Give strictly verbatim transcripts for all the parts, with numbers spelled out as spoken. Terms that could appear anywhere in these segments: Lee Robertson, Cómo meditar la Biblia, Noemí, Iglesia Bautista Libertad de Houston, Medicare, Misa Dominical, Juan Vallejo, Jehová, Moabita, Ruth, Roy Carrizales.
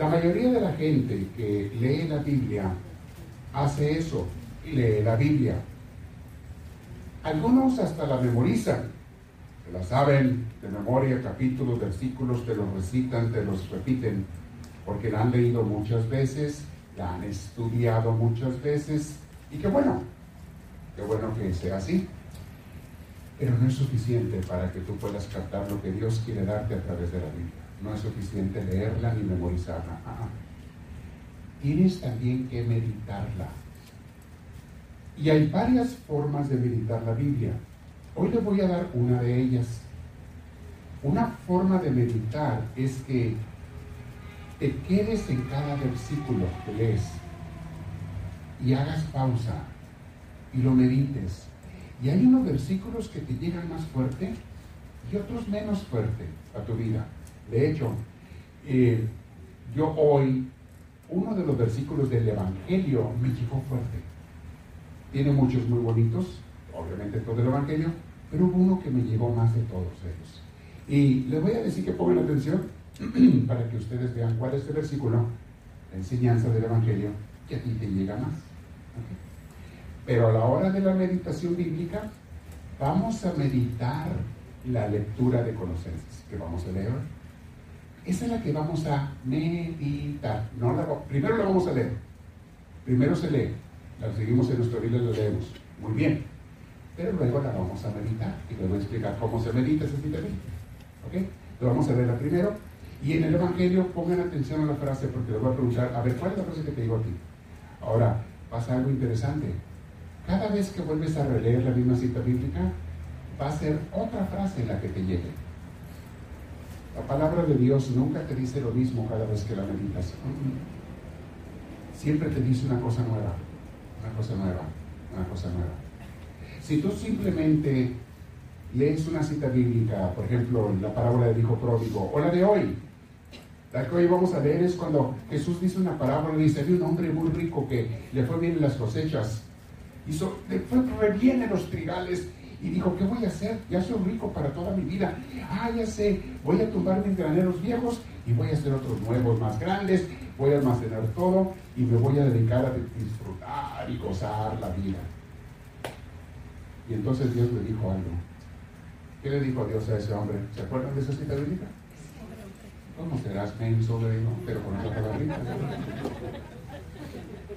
La mayoría de la gente que lee la Biblia hace eso, lee la Biblia. Algunos hasta la memorizan, se la saben de memoria, capítulos, versículos, te los recitan, te los repiten, porque la han leído muchas veces, la han estudiado muchas veces, y qué bueno, qué bueno que sea así. Pero no es suficiente para que tú puedas captar lo que Dios quiere darte a través de la Biblia. No es suficiente leerla ni memorizarla. Ah, tienes también que meditarla. Y hay varias formas de meditar la Biblia. Hoy les voy a dar una de ellas. Una forma de meditar es que te quedes en cada versículo que lees y hagas pausa y lo medites. Y hay unos versículos que te llegan más fuerte y otros menos fuerte a tu vida. De hecho, eh, yo hoy, uno de los versículos del Evangelio me llegó fuerte. Tiene muchos muy bonitos, obviamente todo el Evangelio, pero hubo uno que me llegó más de todos ellos. Y les voy a decir que pongan atención para que ustedes vean cuál es el versículo, la enseñanza del Evangelio, que a ti te llega más. Okay. Pero a la hora de la meditación bíblica, vamos a meditar la lectura de Colosenses, que vamos a leer. Esa es la que vamos a meditar. No la, primero la vamos a leer. Primero se lee. La seguimos en nuestra Biblia y la leemos. Muy bien. Pero luego la vamos a meditar. Y les voy a explicar cómo se medita esa cita bíblica. ¿Ok? Lo vamos a leerla primero. Y en el Evangelio, pongan atención a la frase, porque les voy a preguntar, a ver, ¿cuál es la frase que te digo aquí? Ahora, pasa algo interesante. Cada vez que vuelves a releer la misma cita bíblica, va a ser otra frase en la que te llegue. La palabra de Dios nunca te dice lo mismo cada vez que la meditas. Siempre te dice una cosa nueva, una cosa nueva, una cosa nueva. Si tú simplemente lees una cita bíblica, por ejemplo, la parábola del hijo pródigo, o la de hoy, la que hoy vamos a leer es cuando Jesús dice una parábola y dice, había un hombre muy rico que le fue bien en las cosechas, hizo, le fue re bien en los trigales, y dijo, ¿qué voy a hacer? Ya soy rico para toda mi vida. Ah, ya sé, voy a tumbar mis graneros viejos y voy a hacer otros nuevos más grandes, voy a almacenar todo y me voy a dedicar a disfrutar y gozar la vida. Y entonces Dios le dijo algo. ¿Qué le dijo Dios a ese hombre? ¿Se acuerdan de esa cita bíblica? ¿Cómo serás menso? Le dijo, pero con esa palabrita.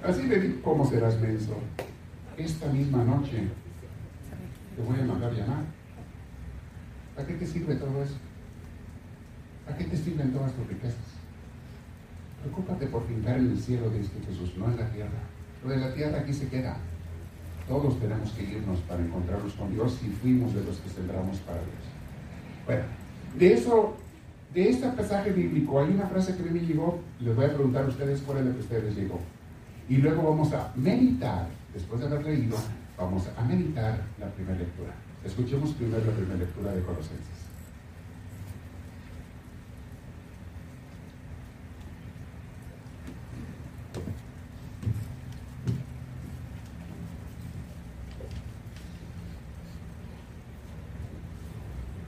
Así le dijo, ¿cómo serás menso? Esta misma noche te voy a mandar llamar. ¿Para qué te sirve todo eso? ¿Para qué te sirven todas tus riquezas? Preocúpate por pintar en el cielo, dice Jesús, no en la tierra. Lo de la tierra aquí se queda. Todos tenemos que irnos para encontrarnos con Dios y fuimos de los que sembramos para Dios. Bueno, de eso, de este pasaje bíblico, hay una frase que a mí me llegó, les voy a preguntar a ustedes cuál es la que a ustedes llegó. Y luego vamos a meditar, después de haber leído, vamos a meditar la primera lectura. Escuchemos primero la primera lectura de Colosenses.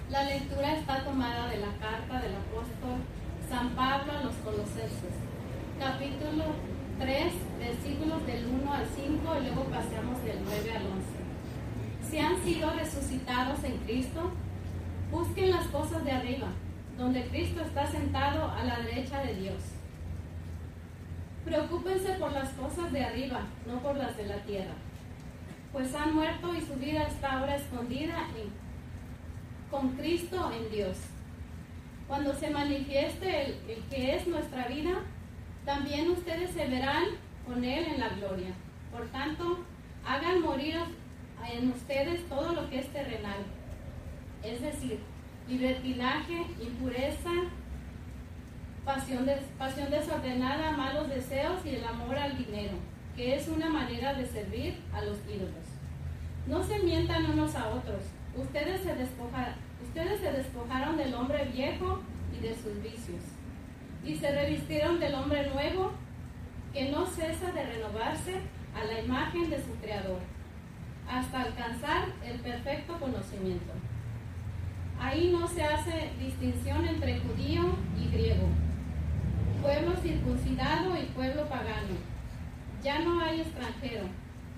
La lectura está tomada de la carta del apóstol San Pablo a los Colosenses, capítulo tres, versículos del uno al cinco, y luego pasamos del nueve al once. Si han sido resucitados en Cristo, busquen las cosas de arriba, donde Cristo está sentado a la derecha de Dios. Preocúpense por las cosas de arriba, no por las de la tierra, pues han muerto y su vida está ahora escondida en, con Cristo en Dios. Cuando se manifieste el, el que es nuestra vida, también ustedes se verán con Él en la gloria. Por tanto, hagan morir en ustedes todo lo que es terrenal, es decir, libertinaje, impureza, pasión, des- pasión desordenada, malos deseos y el amor al dinero, que es una manera de servir a los ídolos. No se mientan unos a otros. Ustedes se despoja- ustedes se despojaron del hombre viejo y de sus vicios, y se revistieron del hombre nuevo, que no cesa de renovarse a la imagen de su Creador, hasta alcanzar el perfecto conocimiento. Ahí no se hace distinción entre judío y griego, pueblo pueblo circuncidado y pueblo pagano. Ya no hay extranjero,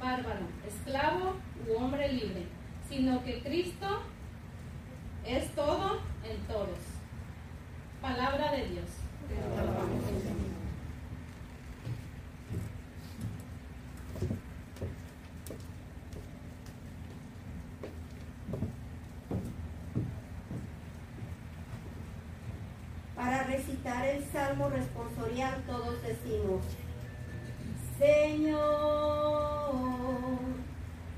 bárbaro, esclavo u hombre libre, sino que Cristo es todo en todos. Palabra de Dios. Para recitar el Salmo responsorial todos decimos: Señor,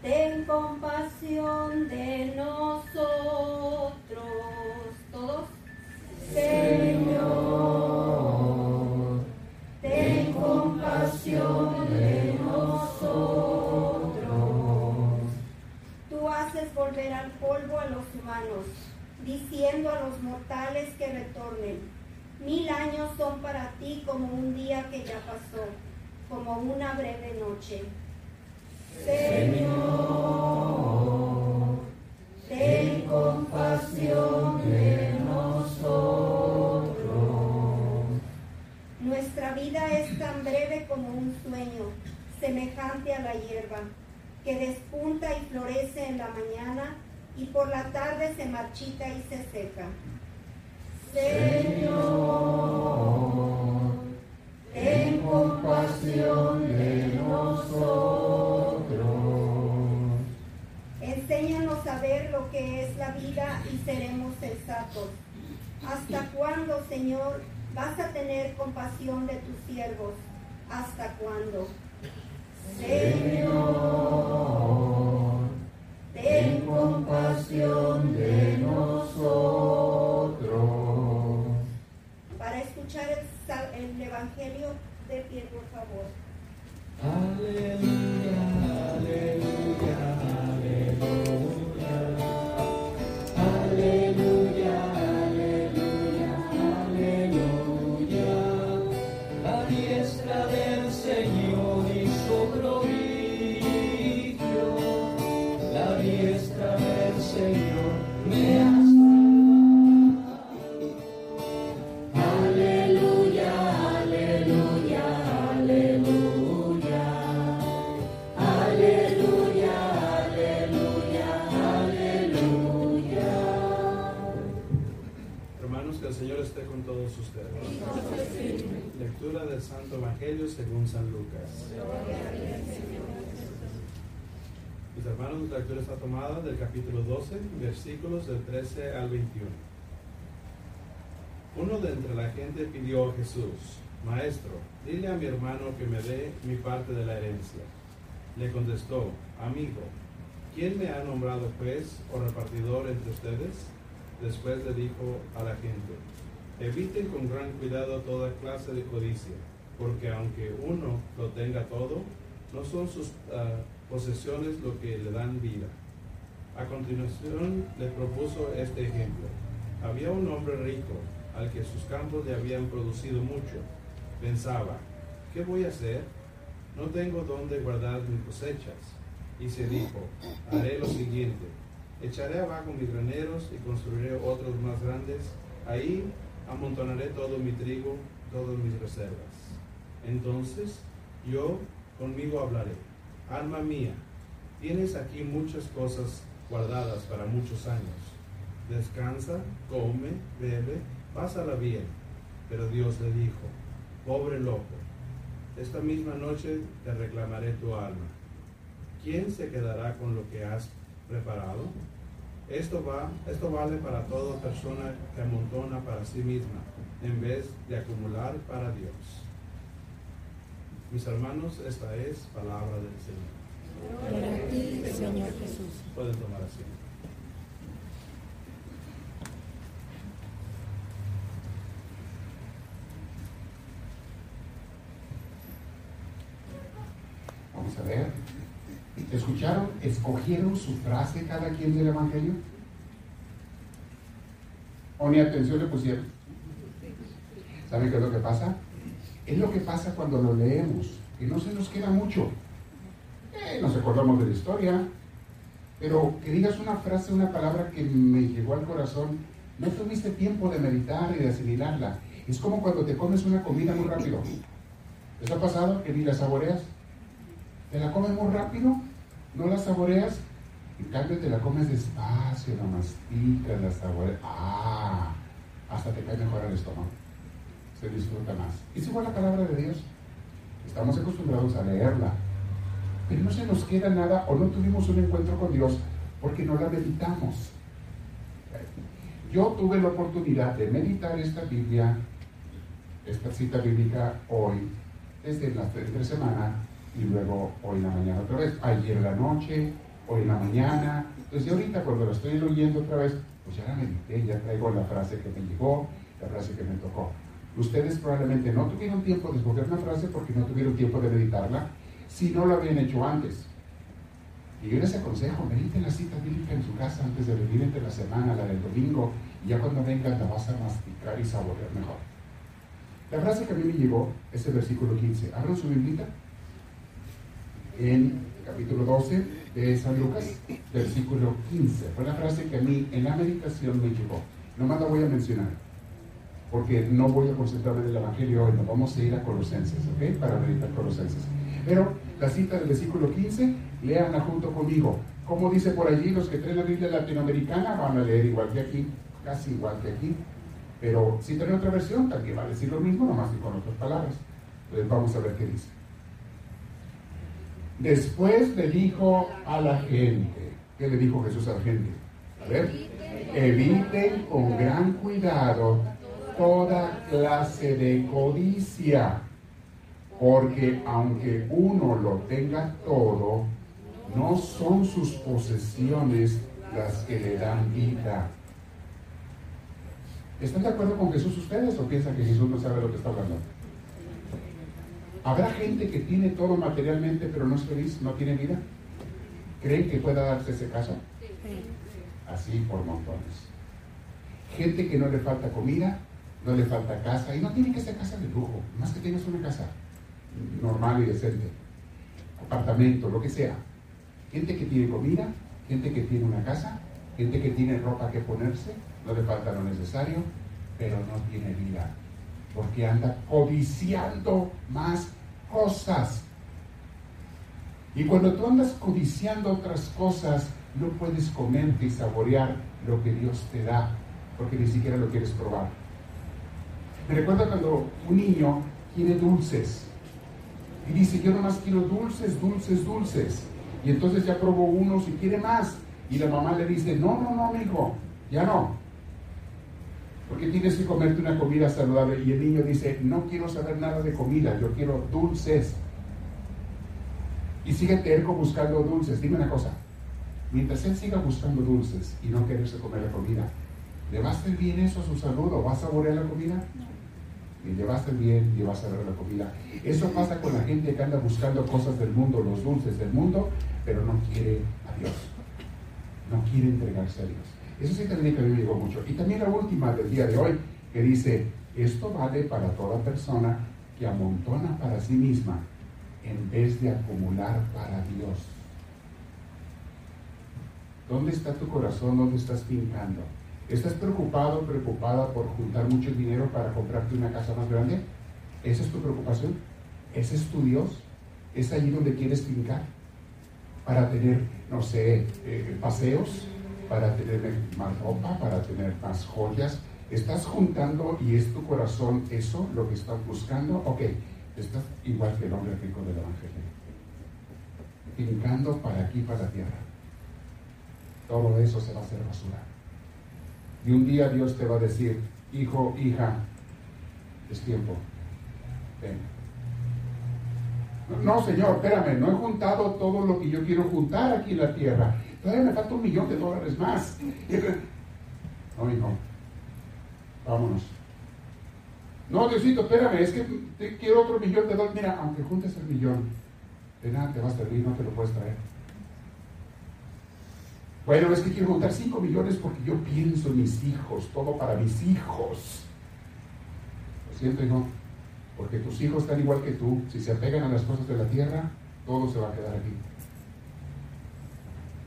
ten compasión de nosotros. Todos. Señor, ten compasión de nosotros. Tú haces volver al polvo a los humanos, diciendo a los mortales que retornen. Mil años son para ti como un día que ya pasó, como una breve noche. Señor, ten compasión de nosotros. Nuestra vida es tan breve como un sueño, semejante a la hierba, que despunta y florece en la mañana y por la tarde se marchita y se seca. Señor, ten compasión de nosotros. Enséñanos a ver lo que es la vida y seremos sensatos. ¿Hasta cuándo, Señor, vas a tener compasión de tus siervos? ¿Hasta cuándo? Señor, ten compasión de nosotros. Para escuchar el, el Evangelio, de pie, por favor. Aleluya, aleluya, aleluya. Lectura del Santo Evangelio según San Lucas. Mis hermanos, la lectura está tomada del capítulo doce, versículos del trece al veintiuno. Uno de entre la gente pidió a Jesús: Maestro, dile a mi hermano que me dé mi parte de la herencia. Le contestó: Amigo, ¿quién me ha nombrado juez o repartidor entre ustedes? Después le dijo a la gente: Eviten con gran cuidado toda clase de codicia, porque aunque uno lo tenga todo, no son sus uh, posesiones lo que le dan vida. A continuación le propuso este ejemplo. Había un hombre rico, al que sus campos le habían producido mucho. Pensaba: ¿qué voy a hacer? No tengo dónde guardar mis cosechas. Y se dijo: haré lo siguiente, echaré abajo mis graneros y construiré otros más grandes. Ahí amontonaré todo mi trigo, todas mis reservas. Entonces yo conmigo hablaré: Alma mía, tienes aquí muchas cosas guardadas para muchos años. Descansa, come, bebe, pásala bien. Pero Dios le dijo: Pobre loco, esta misma noche te reclamaré tu alma. ¿Quién se quedará con lo que has preparado? Esto, va, esto vale para toda persona que amontona para sí misma, en vez de acumular para Dios. Mis hermanos, esta es palabra del Señor. Gloria a ti, Señor Jesús. Pueden tomar asiento. Vamos a ver. ¿Escucharon? ¿Escogieron su frase cada quien del Evangelio? ¿O ni atención le pusieron? ¿Saben qué es lo que pasa? Es lo que pasa cuando lo leemos, que no se nos queda mucho. Eh, nos acordamos de la historia, pero que digas una frase, una palabra que me llegó al corazón, no tuviste tiempo de meditar y de asimilarla, Es como cuando te comes una comida muy rápido. ¿Les ha pasado que ni la saboreas? Te la comes muy rápido, no la saboreas, en cambio te la comes despacio, la masticas, la saboreas. ¡Ah! Hasta te cae mejor al estómago. Se disfruta más. Es igual la palabra de Dios. Estamos acostumbrados a leerla, pero no se nos queda nada o no tuvimos un encuentro con Dios porque no la meditamos. Yo tuve la oportunidad de meditar esta Biblia, esta cita bíblica hoy, desde las tres semanas y luego hoy en la mañana otra vez, ayer en la noche, hoy en la mañana. Entonces ahorita cuando la estoy leyendo otra vez, pues ya la medité, ya traigo la frase que me llegó, la frase que me tocó. Ustedes probablemente no tuvieron tiempo de escoger una frase porque no tuvieron tiempo de meditarla, si no lo habían hecho antes. Y yo les aconsejo, mediten la cita bíblica en su casa antes de venir entre la semana, la del domingo, y ya cuando vengan la vas a masticar y saborear mejor. La frase que a mí me llegó es el versículo quince. Abran su Biblia en el capítulo doce de San Lucas, versículo quince. Fue la frase que a mí en la meditación me llegó. Nomás la voy a mencionar, porque no voy a concentrarme en el Evangelio hoy, nos vamos a ir a Colosenses, ¿ok? Para meditar Colosenses. Pero la cita del versículo quince, leanla junto conmigo. Como dice por allí, los que traen la Biblia latinoamericana van a leer igual que aquí, casi igual que aquí. Pero si traen otra versión, también va a decir lo mismo, nomás que con otras palabras. Entonces vamos a ver qué dice. Después le dijo a la gente. ¿Qué le dijo Jesús a la gente? A ver. Eviten con gran cuidado toda clase de codicia, porque aunque uno lo tenga todo, no son sus posesiones las que le dan vida. ¿Están de acuerdo con Jesús ustedes o piensan que Jesús no sabe lo que está hablando? ¿Habrá gente que tiene todo materialmente pero no es feliz, no tiene vida? ¿Creen que pueda darse ese caso? Así por montones. Gente que no le falta comida, no le falta casa, y no tiene que ser casa de lujo, más que tengas una casa normal y decente, apartamento, lo que sea. Gente que tiene comida, gente que tiene una casa, gente que tiene ropa que ponerse, no le falta lo necesario, pero no tiene vida, porque anda codiciando más cosas. Y cuando tú andas codiciando otras cosas, no puedes comerte y saborear lo que Dios te da, porque ni siquiera lo quieres probar. Me recuerda cuando un niño quiere dulces y dice, yo nomás quiero dulces, dulces, dulces. Y entonces ya probó unos y quiere más. Y la mamá le dice, no, no, no, mijo, ya no. Porque tienes que comerte una comida saludable. Y el niño dice, no quiero saber nada de comida, yo quiero dulces. Y sigue terco buscando dulces. Dime una cosa, mientras él siga buscando dulces y no quererse comer la comida, ¿le va a hacer bien eso a su salud o va a saborear la comida? Ni le va a hacer bien, ni va a saborear la comida. Eso pasa con la gente que anda buscando cosas del mundo, los dulces del mundo, pero no quiere a Dios. No quiere entregarse a Dios. Eso sí también que a mí me llegó mucho. Y también la última del día de hoy, que dice, esto vale para toda persona que amontona para sí misma en vez de acumular para Dios. ¿Dónde está tu corazón? ¿Dónde estás pintando? ¿Estás preocupado, preocupada por juntar mucho dinero para comprarte una casa más grande? ¿Esa es tu preocupación? ¿Ese es tu Dios? ¿Es allí donde quieres brincar? Para tener, no sé, eh, paseos, para tener más ropa, para tener más joyas. ¿Estás juntando y es tu corazón eso, lo que estás buscando? Ok, estás igual que el hombre rico del Evangelio. Brincando para aquí, para la tierra. Todo eso se va a hacer basura. Y un día Dios te va a decir, hijo, hija, es tiempo, ven. No, no, señor, espérame, no he juntado todo lo que yo quiero juntar aquí en la tierra. Todavía me falta un millón de dólares más. No, hijo, vámonos. No, Diosito, espérame, es que te quiero otro millón de dólares. Mira, aunque juntes el millón, de nada te va a servir, no te lo puedes traer. Bueno, es que quiero juntar cinco millones porque yo pienso en mis hijos, todo para mis hijos. Lo siento, hijo, porque tus hijos están igual que tú. Si se apegan a las cosas de la tierra, todo se va a quedar aquí.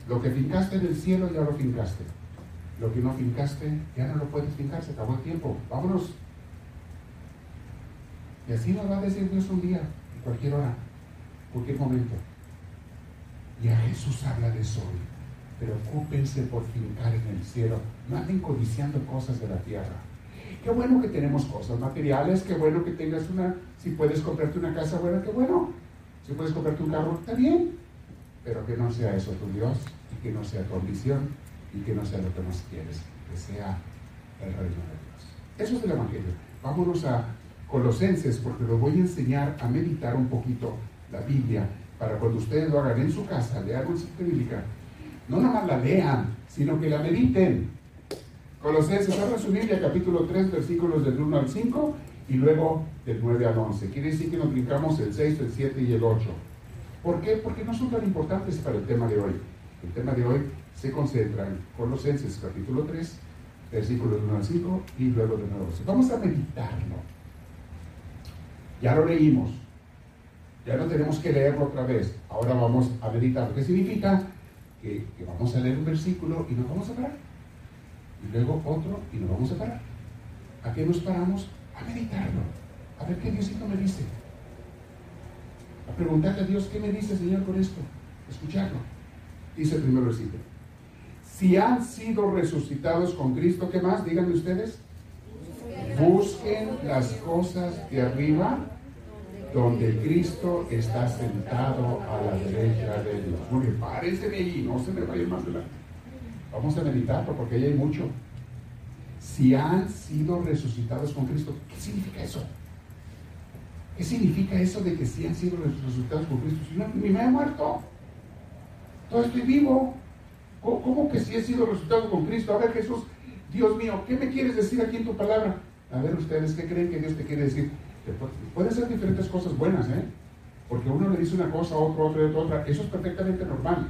Lo que fincaste en el cielo, ya lo fincaste. Lo que no fincaste, ya no lo puedes fincar, se acabó el tiempo. Vámonos. Y así nos va a decir Dios un día, en cualquier hora, en cualquier momento. Ya Jesús habla de eso hoy. Preocúpense por fincar en el cielo, no anden codiciando cosas de la tierra. Qué bueno que tenemos cosas materiales, qué bueno que tengas una, si puedes comprarte una casa buena, qué bueno. Si puedes comprarte un carro, está bien. Pero que no sea eso tu Dios, y que no sea tu ambición, y que no sea lo que más quieres, que sea el reino de Dios. Eso es el Evangelio. Vámonos a Colosenses, porque los voy a enseñar a meditar un poquito la Biblia, para cuando ustedes lo hagan en su casa, lean una cita bíblica, no nomás la lean, sino que la mediten. Colosenses, abra su Biblia, capítulo tres, versículos del uno al cinco, y luego del nueve al once. Quiere decir que nos brincamos el seis, el siete y el ocho. ¿Por qué? Porque no son tan importantes para el tema de hoy. El tema de hoy se concentra en Colosenses, capítulo tres, versículos del uno al cinco, y luego del nueve al once. Vamos a meditarlo. Ya lo leímos. Ya no tenemos que leerlo otra vez. Ahora vamos a meditarlo. ¿Qué significa? Que, que vamos a leer un versículo y nos vamos a parar. Y luego otro y nos vamos a parar. ¿A qué nos paramos? A meditarlo. A ver qué Diosito me dice. A preguntarle a Dios, ¿qué me dice, Señor, con esto? Escucharlo. Dice el primer versículo. Si han sido resucitados con Cristo, ¿qué más? Díganme ustedes. Busquen las cosas de arriba, donde Cristo está sentado a la derecha de Dios. Muy bien, párense de ahí, no se me vayan más adelante. Vamos a meditarlo porque ahí hay mucho. Si han sido resucitados con Cristo, ¿qué significa eso? ¿Qué significa eso de que si han sido resucitados con Cristo? Si no, ni me he muerto. Todavía estoy vivo. ¿Cómo, cómo que si he sido resucitado con Cristo? A ver, Jesús, Dios mío, ¿qué me quieres decir aquí en tu palabra? A ver, ustedes, ¿qué creen que Dios te quiere decir? Pueden ser diferentes cosas buenas, ¿eh? Porque uno le dice una cosa, otro, otro, otro, otra. Eso es perfectamente normal.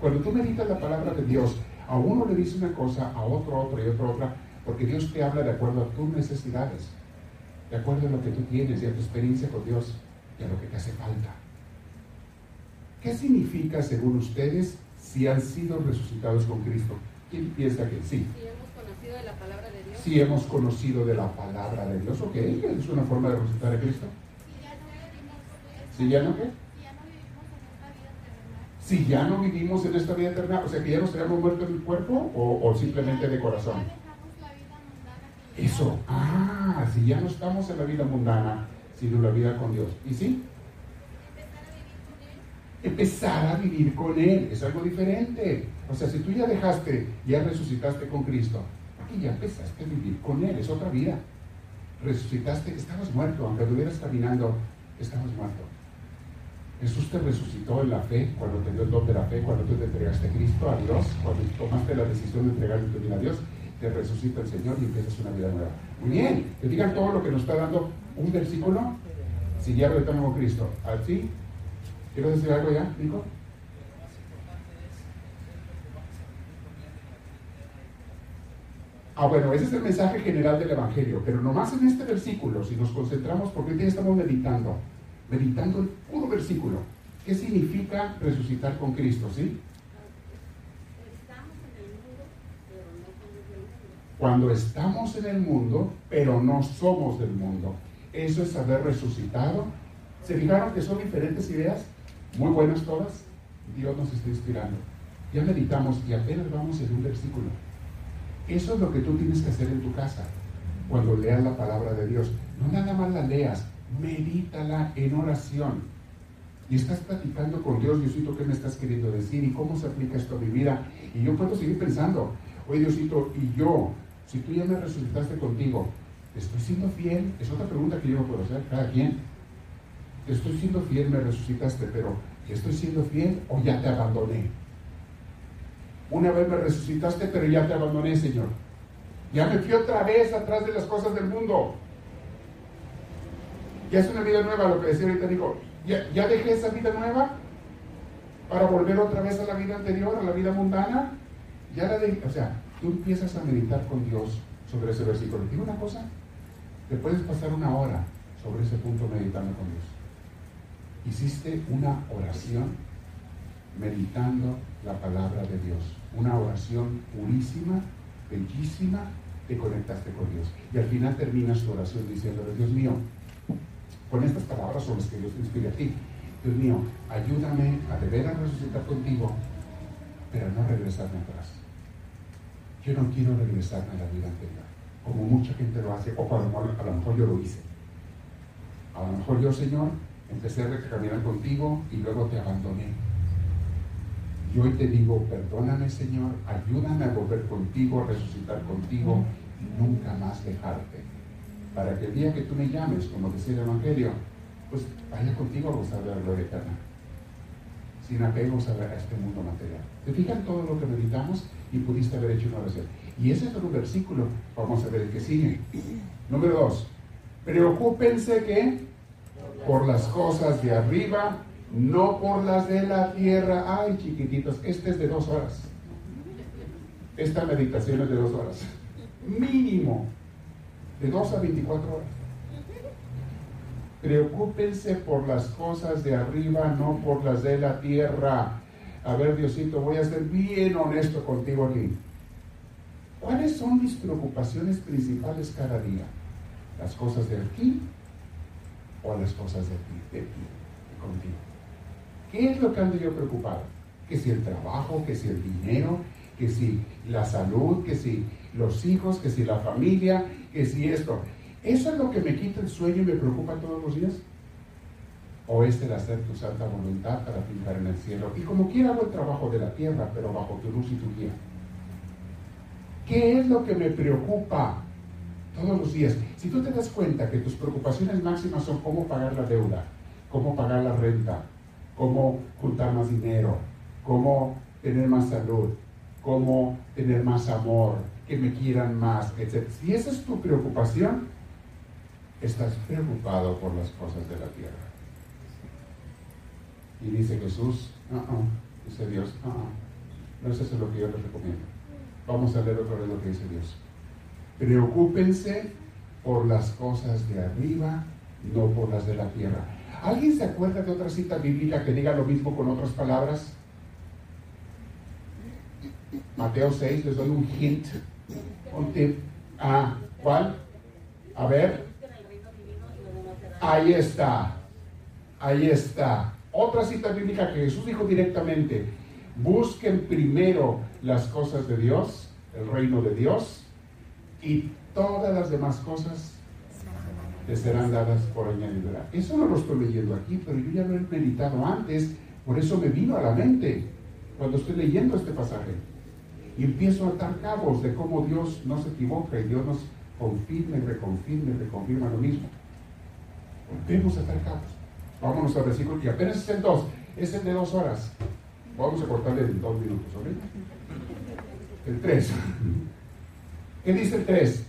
Cuando tú meditas la palabra de Dios, a uno le dice una cosa, a otro, otro y otro, otra, porque Dios te habla de acuerdo a tus necesidades, de acuerdo a lo que tú tienes y a tu experiencia con Dios y a lo que te hace falta. ¿Qué significa, según ustedes, si han sido resucitados con Cristo? ¿Quién piensa que sí? De la palabra de Dios. Si hemos conocido de la palabra de Dios, ok, es una forma de resucitar a Cristo. Si ya no vivimos si ya no vivimos en esta vida eterna, o sea que ya nos habíamos muerto en el cuerpo o, o simplemente de corazón. Eso, ah, si ya no estamos en la vida mundana, sino la vida con Dios. ¿Y sí? Empezar a vivir con Él es algo diferente. O sea, si tú ya dejaste, ya resucitaste con Cristo. Y ya empezaste a vivir con Él, es otra vida. Resucitaste, estabas muerto, aunque estuvieras caminando, estabas muerto. Jesús te resucitó en la fe, cuando te dio el don de la fe, cuando tú te entregaste a Cristo, a Dios, cuando tomaste la decisión de entregarle tu vida a Dios, te resucita el Señor y empiezas una vida nueva. Muy bien, que digan todo lo que nos está dando un versículo, si ya retornamos con Cristo. ¿Así? ¿Quieres decir algo ya, Nico? Ah, bueno, ese es el mensaje general del Evangelio, pero nomás en este versículo, si nos concentramos, porque hoy día estamos meditando, meditando el puro versículo. ¿Qué significa resucitar con Cristo, sí? Cuando estamos en el mundo, pero no somos del mundo. Eso es haber resucitado. ¿Se fijaron que son diferentes ideas? Muy buenas todas. Dios nos está inspirando. Ya meditamos y apenas vamos en un versículo. Eso es lo que tú tienes que hacer en tu casa cuando leas la palabra de Dios. No nada más la leas, medítala en oración. Y estás platicando con Dios, Diosito, ¿qué me estás queriendo decir? ¿Y cómo se aplica esto a mi vida? Y yo puedo seguir pensando, oye Diosito, y yo, si tú ya me resucitaste contigo, ¿estoy siendo fiel? Es otra pregunta que yo puedo hacer, cada quien. Estoy siendo fiel, me resucitaste, pero ¿estoy siendo fiel o ya te abandoné? Una vez me resucitaste, pero ya te abandoné, Señor. Ya me fui otra vez atrás de las cosas del mundo. Ya es una vida nueva, lo que decía ahorita Nico. ¿Ya, ya dejé esa vida nueva para volver otra vez a la vida anterior, a la vida mundana? Ya la dejé. O sea, tú empiezas a meditar con Dios sobre ese versículo. Dime una cosa, te puedes pasar una hora sobre ese punto meditando con Dios. Hiciste una oración meditando la palabra de Dios, una oración purísima, bellísima, te conectaste con Dios y al final terminas tu oración diciéndole, Dios mío, Con estas palabras son las que Dios te inspira a ti. Dios mío, ayúdame a deber a resucitar contigo, pero no regresarme atrás. Yo no quiero regresarme a la vida anterior, como mucha gente lo hace, o como a lo mejor yo lo hice. A lo mejor yo, Señor, empecé a caminar contigo y luego te abandoné. Y hoy te digo, perdóname, Señor, ayúdame a volver contigo, a resucitar contigo, y nunca más dejarte. Para que el día que tú me llames, como decía el Evangelio, pues vaya contigo a gozar de la gloria eterna, sin apegos a, a este mundo material. ¿Te fijas todo lo que meditamos? Y pudiste haber hecho una oración. Y ese es un versículo, vamos a ver el que sigue. Número dos, preocúpense que por las cosas de arriba, no por las de la tierra. Ay, chiquititos, este es de dos horas. Esta meditación es de dos horas. Mínimo, de dos a veinticuatro horas. Preocúpense por las cosas de arriba, no por las de la tierra. A ver, Diosito, voy a ser bien honesto contigo aquí. ¿Cuáles son mis preocupaciones principales cada día? ¿Las cosas de aquí o las cosas de ti, de ti, de contigo? ¿Qué es lo que ando yo preocupado? Que si el trabajo, que si el dinero, que si la salud, que si los hijos, que si la familia, que si esto. ¿Eso es lo que me quita el sueño y me preocupa todos los días? ¿O es el hacer tu santa voluntad para pintar en el cielo? Y como quiera hago el trabajo de la tierra, pero bajo tu luz y tu guía. ¿Qué es lo que me preocupa todos los días? Si tú te das cuenta que tus preocupaciones máximas son cómo pagar la deuda, cómo pagar la renta, cómo juntar más dinero, cómo tener más salud, cómo tener más amor, que me quieran más, etcétera. Si esa es tu preocupación, estás preocupado por las cosas de la tierra. Y dice Jesús, no, no, dice Dios, no, no, no es eso lo que yo les recomiendo. Vamos a leer otra vez lo que dice Dios. Preocúpense por las cosas de arriba, no por las de la tierra. ¿Alguien se acuerda de otra cita bíblica que diga lo mismo con otras palabras? Mateo seis, les doy un hint, un tip. Ah, ¿cuál? A ver. Ahí está, ahí está. Otra cita bíblica que Jesús dijo directamente: busquen primero las cosas de Dios, el reino de Dios, y todas las demás cosas les serán dadas por añadidura. Eso no lo estoy leyendo aquí, pero yo ya lo he meditado antes, por eso me vino a la mente cuando estoy leyendo este pasaje. Y empiezo a atar cabos de cómo Dios no se equivoca y Dios nos confirma y reconfirma y reconfirma lo mismo. Volvemos a atar cabos. Vámonos al versículo que apenas es el dos, es el de dos horas. Vamos a cortarle en dos minutos, ¿ok? El tres. ¿Qué dice el tres?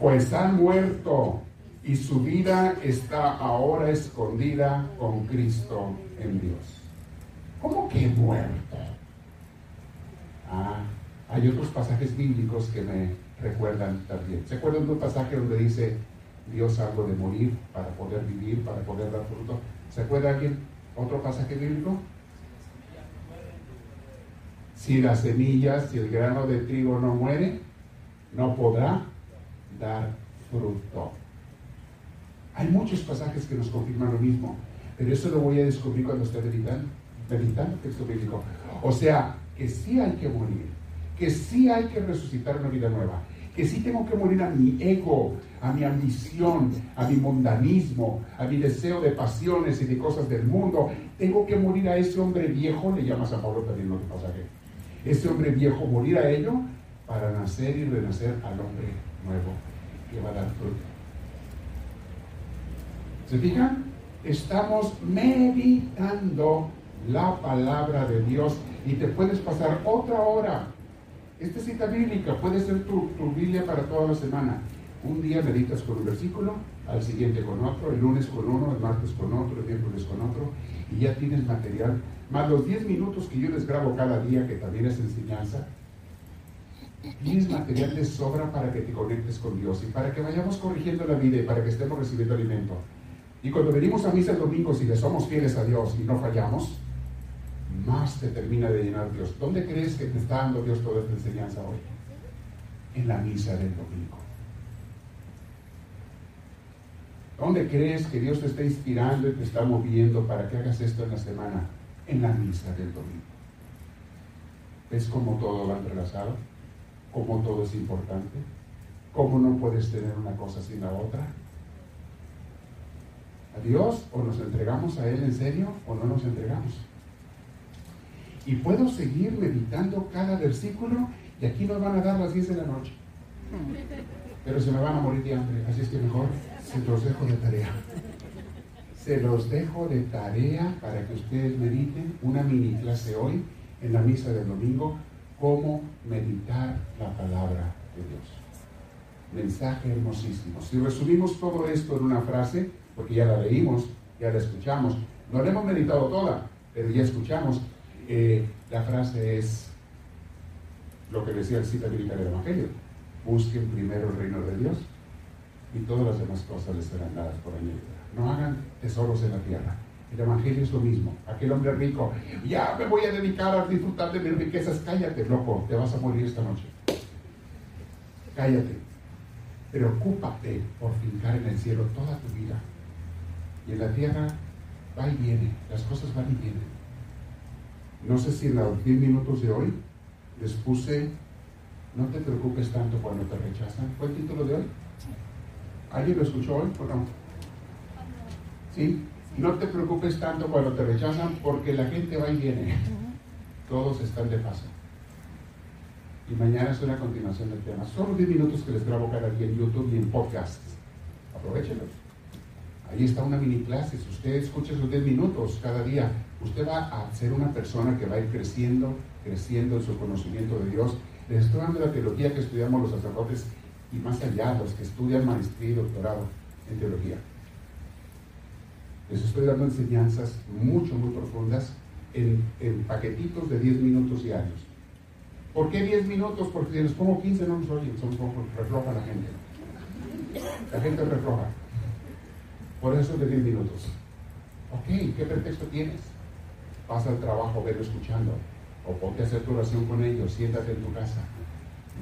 Pues han muerto y su vida está ahora escondida con Cristo en Dios. ¿Cómo que muerto? Ah, hay otros pasajes bíblicos que me recuerdan también. ¿Se acuerdan de un pasaje donde dice Dios algo de morir para poder vivir, para poder dar fruto? ¿Se acuerda alguien? ¿Otro pasaje bíblico? Si las semillas, si el grano de trigo no muere, no podrá dar fruto. Hay muchos pasajes que nos confirman lo mismo, pero eso lo voy a descubrir cuando esté meditando, meditando el texto bíblico. O sea, que sí hay que morir, que sí hay que resucitar una vida nueva, que sí tengo que morir a mi ego, a mi ambición, a mi mundanismo, a mi deseo de pasiones y de cosas del mundo. Tengo que morir a ese hombre viejo, le llama San Pablo también otro pasaje, ese hombre viejo, morir a ello para nacer y renacer al hombre nuevo que va a dar fruto. ¿Se fijan? Estamos meditando la palabra de Dios y te puedes pasar otra hora. Esta cita bíblica puede ser tu, tu Biblia para toda la semana. Un día meditas con un versículo, al siguiente con otro, el lunes con uno, el martes con otro, el miércoles con otro, y ya tienes material, más los diez minutos que yo les grabo cada día, que también es enseñanza. Tienes material de sobra para que te conectes con Dios y para que vayamos corrigiendo la vida y para que estemos recibiendo alimento. Y cuando venimos a misa el domingo, si le somos fieles a Dios y no fallamos, más te termina de llenar Dios. ¿Dónde crees que te está dando Dios toda esta enseñanza hoy? En la misa del domingo. ¿Dónde crees que Dios te está inspirando y te está moviendo para que hagas esto en la semana? En la misa del domingo. ¿Ves cómo todo va entrelazado? ¿Cómo todo es importante? ¿Cómo no puedes tener una cosa sin la otra? ¿A Dios o nos entregamos a Él en serio o no nos entregamos? Y puedo seguir meditando cada versículo y aquí nos van a dar las diez de la noche. Pero se me van a morir de hambre, así es que mejor se los dejo de tarea. Se los dejo de tarea para que ustedes mediten una mini clase hoy en la misa del domingo, cómo meditar la palabra de Dios. Mensaje hermosísimo. Si resumimos todo esto en una frase, porque ya la leímos, ya la escuchamos, no la hemos meditado toda, pero ya escuchamos, eh, la frase es lo que decía el cita bíblica del Evangelio: busquen primero el reino de Dios y todas las demás cosas les serán dadas por añadidura. No hagan tesoros en la tierra. El Evangelio es lo mismo. Aquel hombre rico: ya me voy a dedicar a disfrutar de mis riquezas. Cállate, loco, te vas a morir esta noche. Cállate. Preocúpate por fincar en el cielo toda tu vida. Y en la tierra va y viene, las cosas van y vienen. No sé si en los diez minutos de hoy les puse: no te preocupes tanto cuando te rechazan. ¿Fue el título de hoy? ¿Alguien lo escuchó hoy o no? ¿Sí? No te preocupes tanto cuando te rechazan, porque la gente va y viene. Todos están de paso. Y mañana es una continuación del tema. Son diez minutos que les grabo cada día en YouTube y en podcast. Aprovéchenlos. Ahí está una mini clase. Si usted escucha esos diez minutos cada día, usted va a ser una persona que va a ir creciendo, creciendo en su conocimiento de Dios. Les estoy dando la teología que estudiamos los sacerdotes y más allá, los que estudian maestría y doctorado en teología. Les estoy dando enseñanzas mucho, muy profundas en, en paquetitos de diez minutos diarios. ¿Por qué diez minutos? Porque si les pongo quince no nos oyen, son pocos, refloja la gente. La gente refloja. Por eso es de diez minutos. Ok, ¿qué pretexto tienes? Pasa al trabajo, velo escuchando. O ponte a hacer tu oración con ellos, siéntate en tu casa.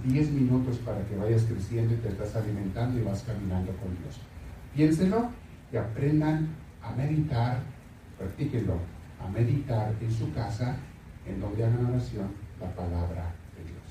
diez minutos para que vayas creciendo y te estás alimentando y vas caminando con Dios. Piénsenlo y aprendan a meditar, practíquenlo, a meditar en su casa, en donde hagan oración, la palabra de Dios.